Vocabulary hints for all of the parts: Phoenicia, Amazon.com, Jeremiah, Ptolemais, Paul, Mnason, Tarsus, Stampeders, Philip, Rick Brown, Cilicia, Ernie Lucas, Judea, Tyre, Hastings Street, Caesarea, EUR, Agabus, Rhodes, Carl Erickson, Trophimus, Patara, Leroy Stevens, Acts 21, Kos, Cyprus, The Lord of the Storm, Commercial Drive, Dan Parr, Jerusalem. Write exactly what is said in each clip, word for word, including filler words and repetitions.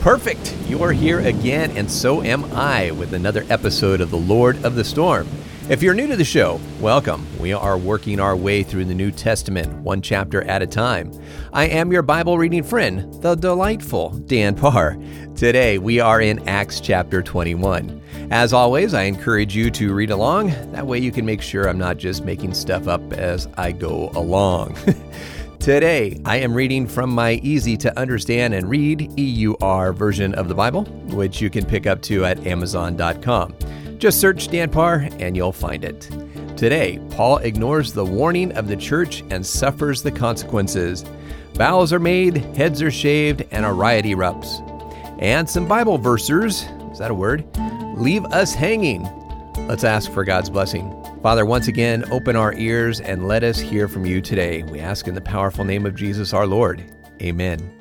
Perfect! You are here again, and so am I, with another episode of The Lord of the Storm. If you're new to the show, welcome. We are working our way through the New Testament, one chapter at a time. I am your Bible reading friend, the delightful Dan Parr. Today, we are in Acts chapter twenty-one. As always, I encourage you to read along. That way you can make sure I'm not just making stuff up as I go along. Today, I am reading from my Easy to Understand and Read, E U R version of the Bible, which you can pick up too at amazon dot com. Just search Dan Parr and you'll find it. Today, Paul ignores the warning of the church and suffers the consequences. Vows are made, heads are shaved, and a riot erupts. And some Bible versers, is that a word? Leave us hanging. Let's ask for God's blessing. Father, once again, open our ears and let us hear from you today. We ask in the powerful name of Jesus our Lord. Amen.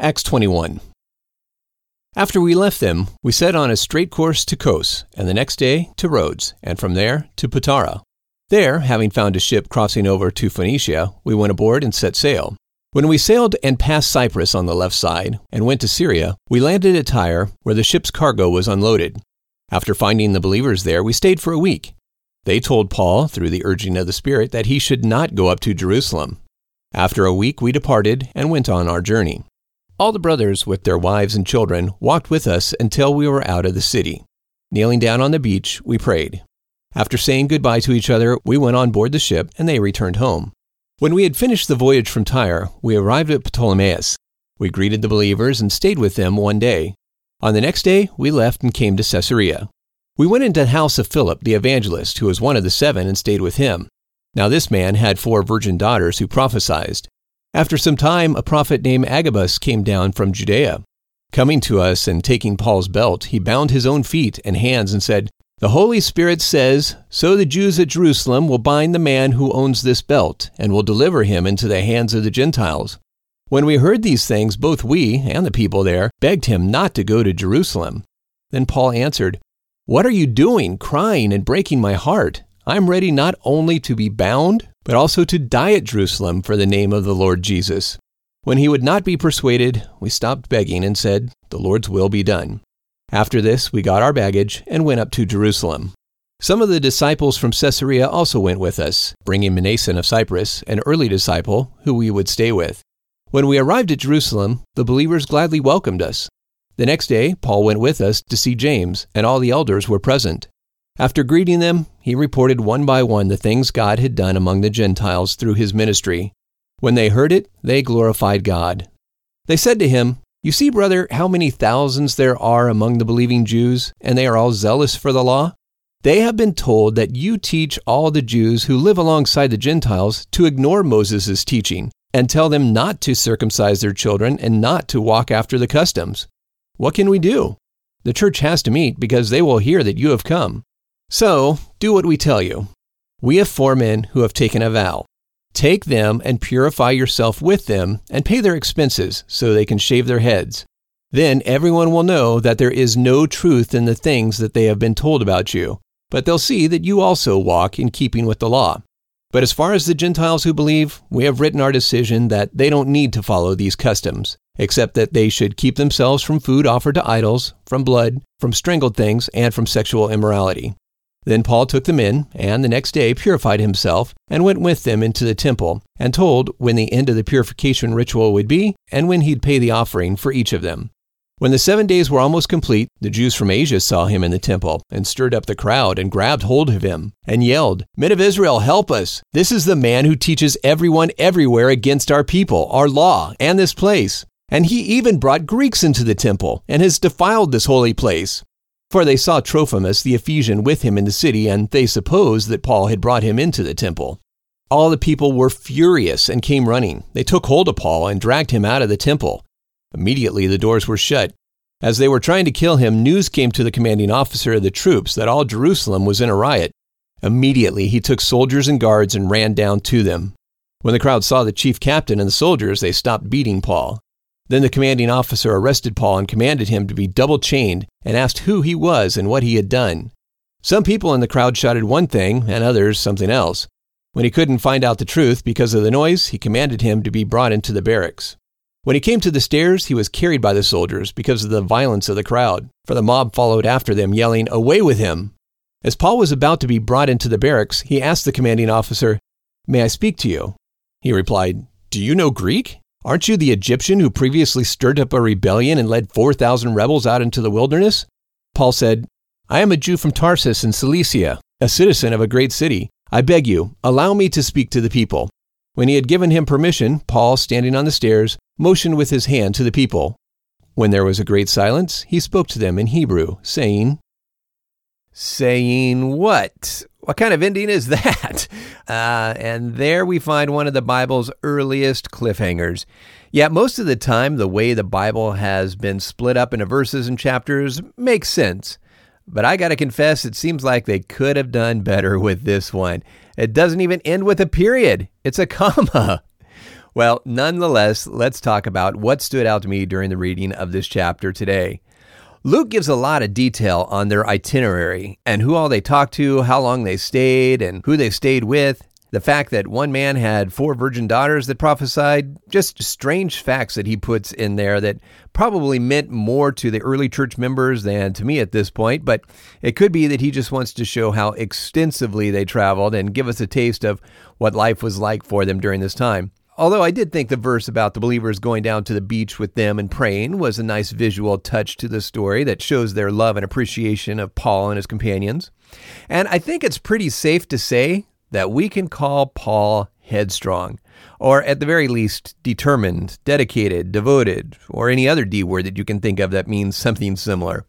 Acts twenty-one. After we left them, we set on a straight course to Kos, and the next day to Rhodes, and from there to Patara. There, having found a ship crossing over to Phoenicia, we went aboard and set sail. When we sailed and passed Cyprus on the left side and went to Syria, we landed at Tyre, where the ship's cargo was unloaded. After finding the believers there, we stayed for a week. They told Paul, through the urging of the Spirit, that he should not go up to Jerusalem. After a week, we departed and went on our journey. All the brothers, with their wives and children, walked with us until we were out of the city. Kneeling down on the beach, we prayed. After saying goodbye to each other, we went on board the ship, and they returned home. When we had finished the voyage from Tyre, we arrived at Ptolemais. We greeted the believers and stayed with them one day. On the next day, we left and came to Caesarea. We went into the house of Philip the evangelist, who was one of the seven, and stayed with him. Now this man had four virgin daughters who prophesied. After some time, a prophet named Agabus came down from Judea. Coming to us and taking Paul's belt, he bound his own feet and hands and said, "The Holy Spirit says, so the Jews at Jerusalem will bind the man who owns this belt and will deliver him into the hands of the Gentiles." When we heard these things, both we and the people there begged him not to go to Jerusalem. Then Paul answered, "What are you doing, crying and breaking my heart? I am ready not only to be bound, but also to die at Jerusalem for the name of the Lord Jesus." When he would not be persuaded, we stopped begging and said, "The Lord's will be done." After this, we got our baggage and went up to Jerusalem. Some of the disciples from Caesarea also went with us, bringing Mnason of Cyprus, an early disciple, who we would stay with. When we arrived at Jerusalem, the believers gladly welcomed us. The next day, Paul went with us to see James, and all the elders were present. After greeting them, he reported one by one the things God had done among the Gentiles through his ministry. When they heard it, they glorified God. They said to him, "You see, brother, how many thousands there are among the believing Jews, and they are all zealous for the law? They have been told that you teach all the Jews who live alongside the Gentiles to ignore Moses' teaching, and tell them not to circumcise their children and not to walk after the customs. What can we do? The church has to meet because they will hear that you have come. So do what we tell you. We have four men who have taken a vow. Take them and purify yourself with them and pay their expenses so they can shave their heads. Then everyone will know that there is no truth in the things that they have been told about you, but they'll see that you also walk in keeping with the law. But as far as the Gentiles who believe, we have written our decision that they don't need to follow these customs, except that they should keep themselves from food offered to idols, from blood, from strangled things, and from sexual immorality." Then Paul took them in, and the next day purified himself, and went with them into the temple, and told when the end of the purification ritual would be, and when he'd pay the offering for each of them. When the seven days were almost complete, the Jews from Asia saw him in the temple, and stirred up the crowd, and grabbed hold of him, and yelled, "Men of Israel, help us! This is the man who teaches everyone everywhere against our people, our law, and this place. And he even brought Greeks into the temple, and has defiled this holy place." For they saw Trophimus the Ephesian with him in the city, and they supposed that Paul had brought him into the temple. All the people were furious and came running. They took hold of Paul and dragged him out of the temple. Immediately the doors were shut. As they were trying to kill him, news came to the commanding officer of the troops that all Jerusalem was in a riot. Immediately he took soldiers and guards and ran down to them. When the crowd saw the chief captain and the soldiers, they stopped beating Paul. Then the commanding officer arrested Paul and commanded him to be double-chained and asked who he was and what he had done. Some people in the crowd shouted one thing and others something else. When he couldn't find out the truth because of the noise, he commanded him to be brought into the barracks. When he came to the stairs, he was carried by the soldiers because of the violence of the crowd, for the mob followed after them, yelling, "Away with him!" As Paul was about to be brought into the barracks, he asked the commanding officer, "May I speak to you?" He replied, "Do you know Greek? Aren't you the Egyptian who previously stirred up a rebellion and led four thousand rebels out into the wilderness?" Paul said, "I am a Jew from Tarsus in Cilicia, a citizen of a great city. I beg you, allow me to speak to the people." When he had given him permission, Paul, standing on the stairs, motioned with his hand to the people. When there was a great silence, he spoke to them in Hebrew, saying, Saying what? What kind of ending is that? Uh, and there we find one of the Bible's earliest cliffhangers. Yet most of the time, the way the Bible has been split up into verses and chapters makes sense. But I got to confess, it seems like they could have done better with this one. It doesn't even end with a period. It's a comma. Well, nonetheless, let's talk about what stood out to me during the reading of this chapter today. Luke gives a lot of detail on their itinerary and who all they talked to, how long they stayed, and who they stayed with. The fact that one man had four virgin daughters that prophesied, just strange facts that he puts in there that probably meant more to the early church members than to me at this point, but it could be that he just wants to show how extensively they traveled and give us a taste of what life was like for them during this time. Although I did think the verse about the believers going down to the beach with them and praying was a nice visual touch to the story that shows their love and appreciation of Paul and his companions. And I think it's pretty safe to say that we can call Paul headstrong, or at the very least determined, dedicated, devoted, or any other D word that you can think of that means something similar.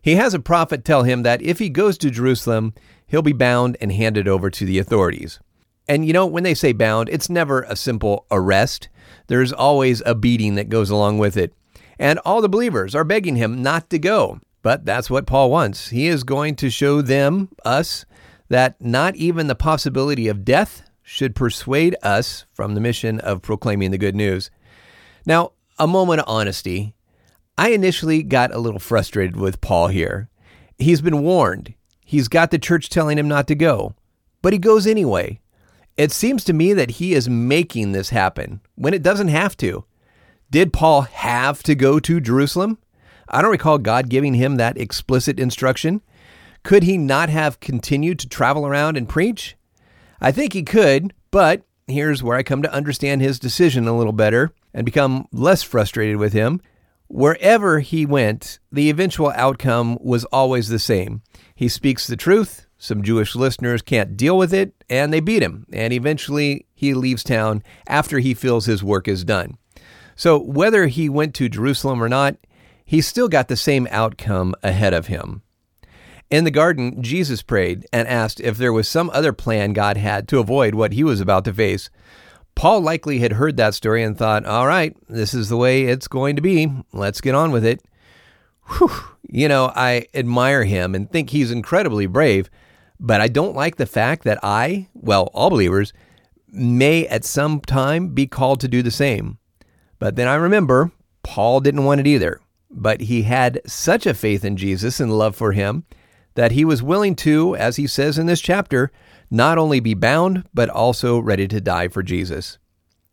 He has a prophet tell him that if he goes to Jerusalem, he'll be bound and handed over to the authorities. And you know, when they say bound, it's never a simple arrest. There's always a beating that goes along with it. And all the believers are begging him not to go. But that's what Paul wants. He is going to show them, us, that not even the possibility of death should persuade us from the mission of proclaiming the good news. Now, a moment of honesty. I initially got a little frustrated with Paul here. He's been warned. He's got the church telling him not to go. But he goes anyway. It seems to me that he is making this happen when it doesn't have to. Did Paul have to go to Jerusalem? I don't recall God giving him that explicit instruction. Could he not have continued to travel around and preach? I think he could, but here's where I come to understand his decision a little better and become less frustrated with him. Wherever he went, the eventual outcome was always the same. He speaks the truth. Some Jewish listeners can't deal with it, and they beat him. And eventually, he leaves town after he feels his work is done. So whether he went to Jerusalem or not, he still got the same outcome ahead of him. In the garden, Jesus prayed and asked if there was some other plan God had to avoid what he was about to face. Paul likely had heard that story and thought, all right, this is the way it's going to be. Let's get on with it. Whew. You know, I admire him and think he's incredibly brave. But I don't like the fact that I, well, all believers, may at some time be called to do the same. But then I remember Paul didn't want it either. But he had such a faith in Jesus and love for him that he was willing to, as he says in this chapter, not only be bound, but also ready to die for Jesus.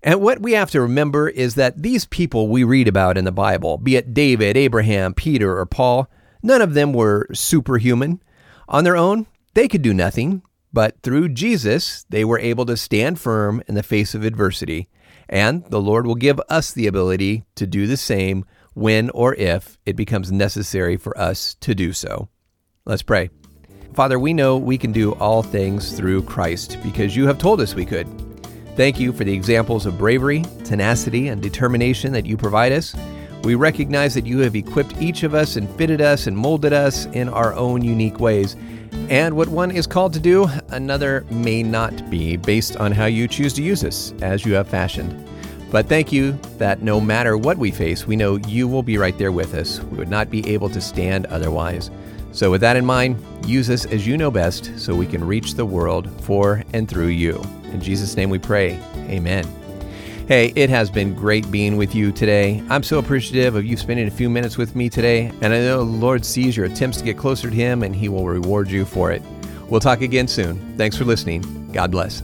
And what we have to remember is that these people we read about in the Bible, be it David, Abraham, Peter, or Paul, none of them were superhuman. On their own, they could do nothing, but through Jesus, they were able to stand firm in the face of adversity, and the Lord will give us the ability to do the same when or if it becomes necessary for us to do so. Let's pray. Father, we know we can do all things through Christ because you have told us we could. Thank you for the examples of bravery, tenacity, and determination that you provide us. We recognize that you have equipped each of us and fitted us and molded us in our own unique ways. And what one is called to do, another may not be, based on how you choose to use us, as you have fashioned. But thank you that no matter what we face, we know you will be right there with us. We would not be able to stand otherwise. So with that in mind, use us as you know best so we can reach the world for and through you. In Jesus' name we pray. Amen. Hey, it has been great being with you today. I'm so appreciative of you spending a few minutes with me today, and I know the Lord sees your attempts to get closer to Him, and He will reward you for it. We'll talk again soon. Thanks for listening. God bless.